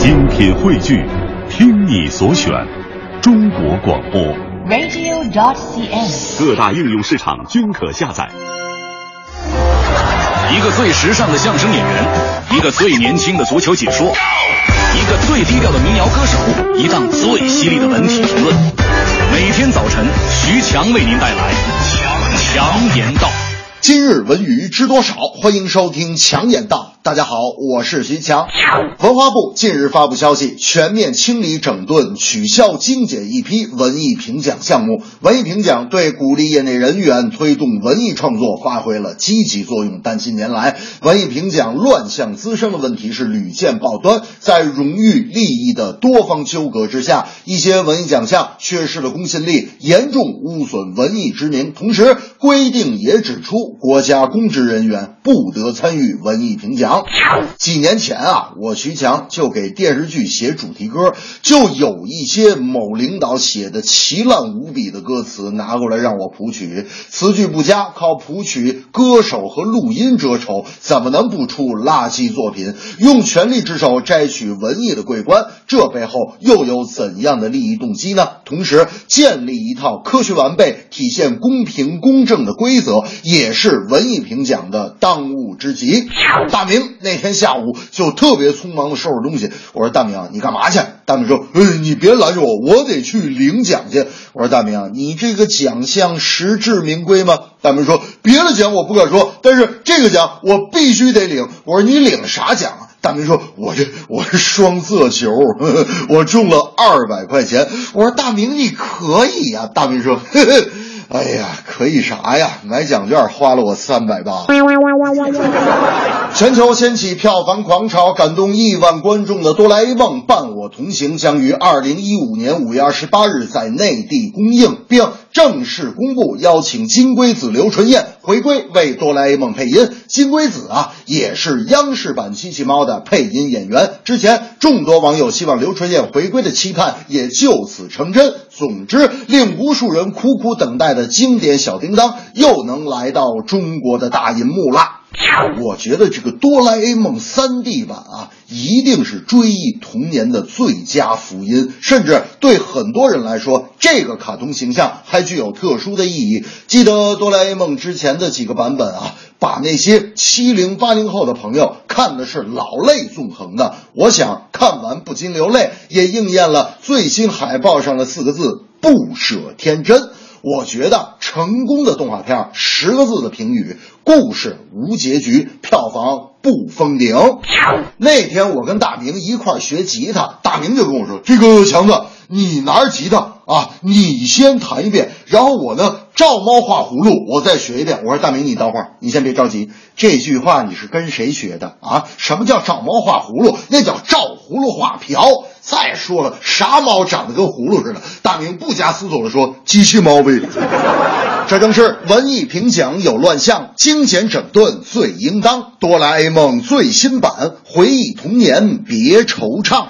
精品汇聚，听你所选，中国广播 radio.cn， 各大应用市场均可下载。一个最时尚的相声演员，一个最年轻的足球解说，一个最低调的民谣歌手，一档最犀利的文体评论。每天早晨，徐强为您带来强言道。今日文娱知多少？欢迎收听强言道。大家好，我是徐强。文化部近日发布消息，全面清理整顿，取消精简一批文艺评奖项目。文艺评奖对鼓励业内人员推动文艺创作发挥了积极作用，但近年来文艺评奖乱象滋生的问题是屡见报端。在荣誉利益的多方纠葛之下，一些文艺奖项缺失了公信力，严重污损文艺之名。同时规定也指出，国家公职人员不得参与文艺评奖。几年前我徐强就给电视剧写主题歌，就有一些某领导写的奇烂无比的歌词拿过来让我谱曲，词句不佳，靠谱曲歌手和录音遮丑，怎么能不出垃圾作品？用权力之手摘取文艺的桂冠，这背后又有怎样的利益动机呢？同时建立一套科学完备、体现公平公正的规则，也是文艺评奖的当务之急。大明那天下午就特别匆忙的收拾东西，我说大明你干嘛去？大明说你别拦着我，我得去领奖去。我说大明你这个奖项实至名归吗？大明说别的奖我不敢说，但是这个奖我必须得领。我说你领啥奖啊？大明说我是双色球，我中了200块钱。我说大明你可以啊。大明说哎呀，可以啥呀？买奖券花了我380。全球掀起票房狂潮，感动亿万观众的《哆啦 A 梦伴我同行》将于2015年5月28日在内地公映，并正式公布邀请金龟子刘纯燕回归为哆啦 A 梦配音。金龟子也是央视版机器猫的配音演员，之前众多网友希望刘纯燕回归的期盼也就此成真。总之，令无数人苦苦等待的经典小叮当又能来到中国的大银幕啦。我觉得这个哆啦 A 梦 3D 版一定是追忆童年的最佳福音，甚至对很多人来说，这个卡通形象还具有特殊的意义。记得哆啦 A 梦之前的几个版本把那些70、80后的朋友看的是老泪纵横的，我想看完不禁流泪，也应验了最新海报上的4个字：不舍天真。我觉得成功的动画片10个字的评语：故事无结局，票房不封顶。那天我跟大明一块学吉他，大明就跟我说，这个强子你拿着吉他你先弹一遍，然后我呢照猫画葫芦，我再学一遍。我说大明你等会儿，你先别着急，这句话你是跟谁学的什么叫照猫画葫芦？那叫照葫芦画瓢。再说了，啥猫长得跟葫芦似的？大明不加思索地说，机器猫呗。这正是文艺评奖有乱象，精简整顿最应当。哆啦 A 梦最新版，回忆童年别惆怅。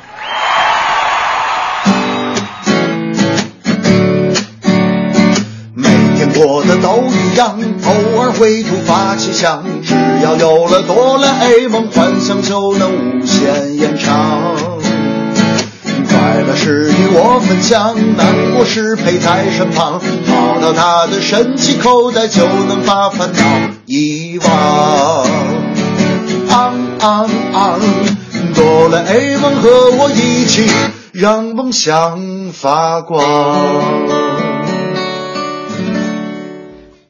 过得都一样，偶尔会突发奇想，只要有了哆啦 A 梦，幻想就能无限延长。快乐是与我分享，难过时陪在身旁，跑到他的神奇口袋就能把烦恼遗忘。哆啦 A 梦和我一起，让梦想发光。